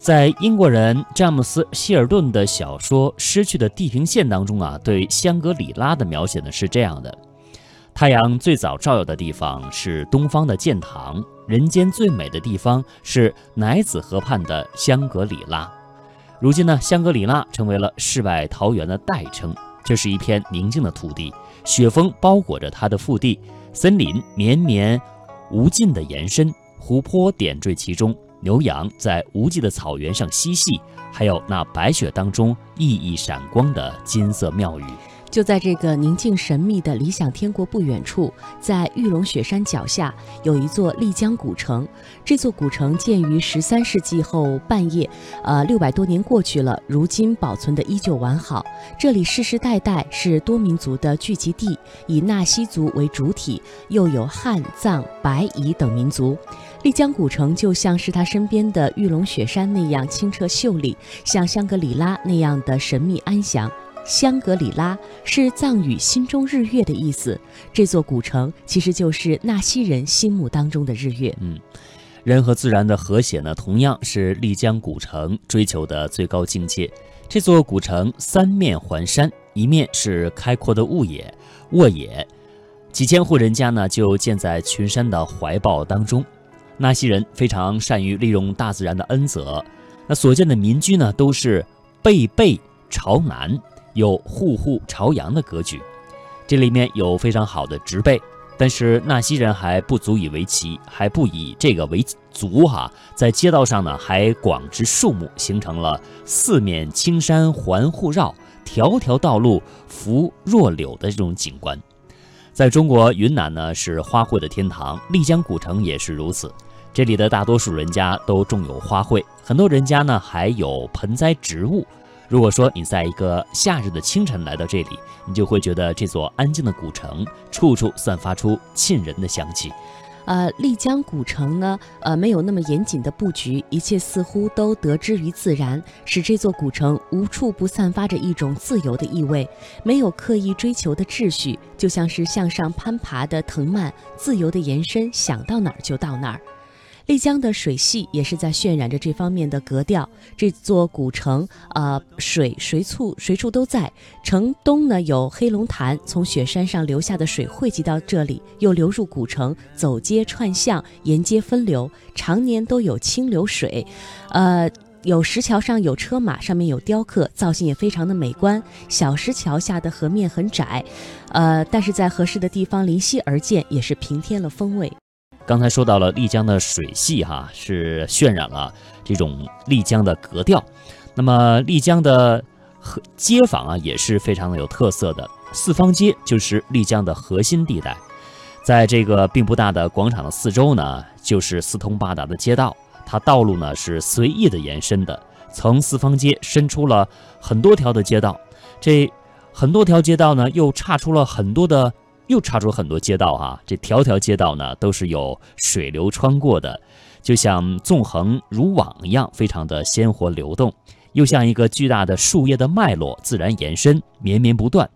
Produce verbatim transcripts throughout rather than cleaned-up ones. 在英国人詹姆斯·希尔顿的小说《失去的地平线》当中啊，对香格里拉的描写呢是这样的：太阳最早照耀的地方是东方的建堂，人间最美的地方是乃子河畔的香格里拉。如今呢，香格里拉成为了世外桃源的代称。这是一片宁静的土地，雪峰包裹着它的腹地，森林绵绵无尽的延伸，湖泊点缀其中。牛羊在无际的草原上嬉戏，还有那白雪当中熠熠闪光的金色庙宇。就在这个宁静神秘的理想天国不远处，在玉龙雪山脚下有一座丽江古城。这座古城建于十三世纪后半叶，呃，六百多年过去了，如今保存的依旧完好。这里世世代代是多民族的聚集地，以纳西族为主体，又有汉、藏、白、彝等民族。丽江古城就像是它身边的玉龙雪山那样清澈秀丽，像香格里拉那样的神秘安详。香格里拉是藏语心中日月的意思，这座古城其实就是纳西人心目当中的日月。嗯，人和自然的和谐呢，同样是丽江古城追求的最高境界。这座古城三面环山，一面是开阔的沃野，沃野几千户人家呢就建在群山的怀抱当中。纳西人非常善于利用大自然的恩泽，那所见的民居呢都是背背朝南，有户户朝阳的格局。这里面有非常好的植被，但是纳西人还不足以为奇，还不以这个为足哈。在街道上呢，还广植树木，形成了四面青山环护绕，条条道路扶弱柳的这种景观。在中国云南呢，是花卉的天堂，丽江古城也是如此。这里的大多数人家都种有花卉，很多人家呢还有盆栽植物。如果说你在一个夏日的清晨来到这里，你就会觉得这座安静的古城处处散发出沁人的香气。呃，丽江古城呢，呃，没有那么严谨的布局，一切似乎都得之于自然，使这座古城无处不散发着一种自由的意味。没有刻意追求的秩序，就像是向上攀爬的藤蔓，自由的延伸，想到哪儿就到哪儿。丽江的水系也是在渲染着这方面的格调。这座古城，呃，水随处随处都在。城东呢有黑龙潭，从雪山上流下的水汇集到这里，又流入古城，走街串巷，沿街分流，常年都有清流水。呃，有石桥上有车马，上面有雕刻，造型也非常的美观。小石桥下的河面很窄，呃，但是在合适的地方临溪而建，也是平添了风味。刚才说到了丽江的水系哈、啊，是渲染了这种丽江的格调。那么丽江的街坊啊也是非常的有特色的，四方街就是丽江的核心地带。在这个并不大的广场的四周呢，就是四通八达的街道，它道路呢是随意的延伸的，从四方街伸出了很多条的街道，这很多条街道呢又岔出了很多的。又插出很多街道啊，这条条街道呢都是有水流穿过的，就像纵横如网一样，非常的鲜活流动，又像一个巨大的树叶的脉络自然延伸，绵绵不断。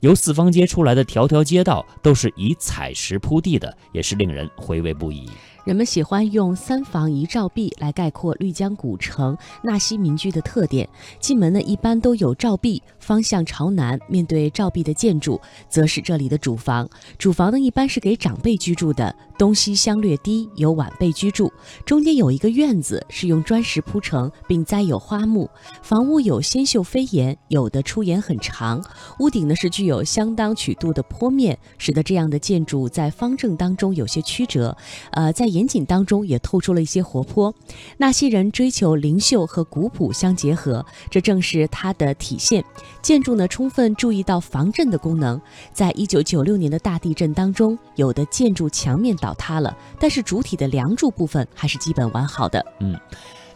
由四方街出来的条条街道都是以彩石铺地的，也是令人回味不已。人们喜欢用三房一照壁来概括丽江古城纳西民居的特点。进门呢一般都有照壁，方向朝南，面对照壁的建筑则是这里的主房。主房呢一般是给长辈居住的，东西相略低，有晚辈居住。中间有一个院子，是用砖石铺成，并栽有花木。房屋有纤秀飞檐，有的出檐很长。屋顶呢是具有相当曲度的坡面，使得这样的建筑在方正当中有些曲折，呃，在严谨当中也透出了一些活泼。纳西人追求灵秀和古朴相结合，这正是它的体现。建筑呢，充分注意到防震的功能。在一九九六年的大地震当中，有的建筑墙面倒塌了，但是主体的梁柱部分还是基本完好的。嗯，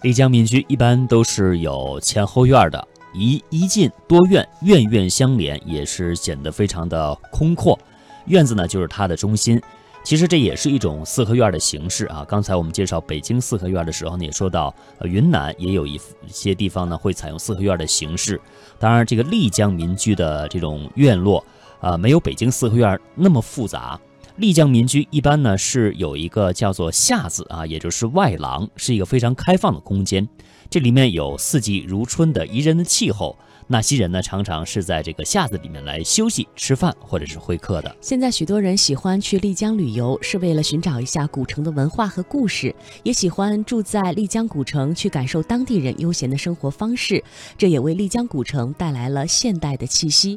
丽江民居一般都是有前后院的，一一进多院，院院相连，也是显得非常的空阔。院子呢，就是它的中心。其实这也是一种四合院的形式啊。刚才我们介绍北京四合院的时候呢，也说到、呃、云南也有一些地方呢会采用四合院的形式。当然，这个丽江民居的这种院落，呃，没有北京四合院那么复杂。丽江民居一般呢是有一个叫做“夏”字啊，也就是外廊，是一个非常开放的空间。这里面有四季如春的宜人的气候，纳西人呢常常是在这个夏子里面来休息、吃饭或者是会客的。现在许多人喜欢去丽江旅游，是为了寻找一下古城的文化和故事，也喜欢住在丽江古城，去感受当地人悠闲的生活方式，这也为丽江古城带来了现代的气息。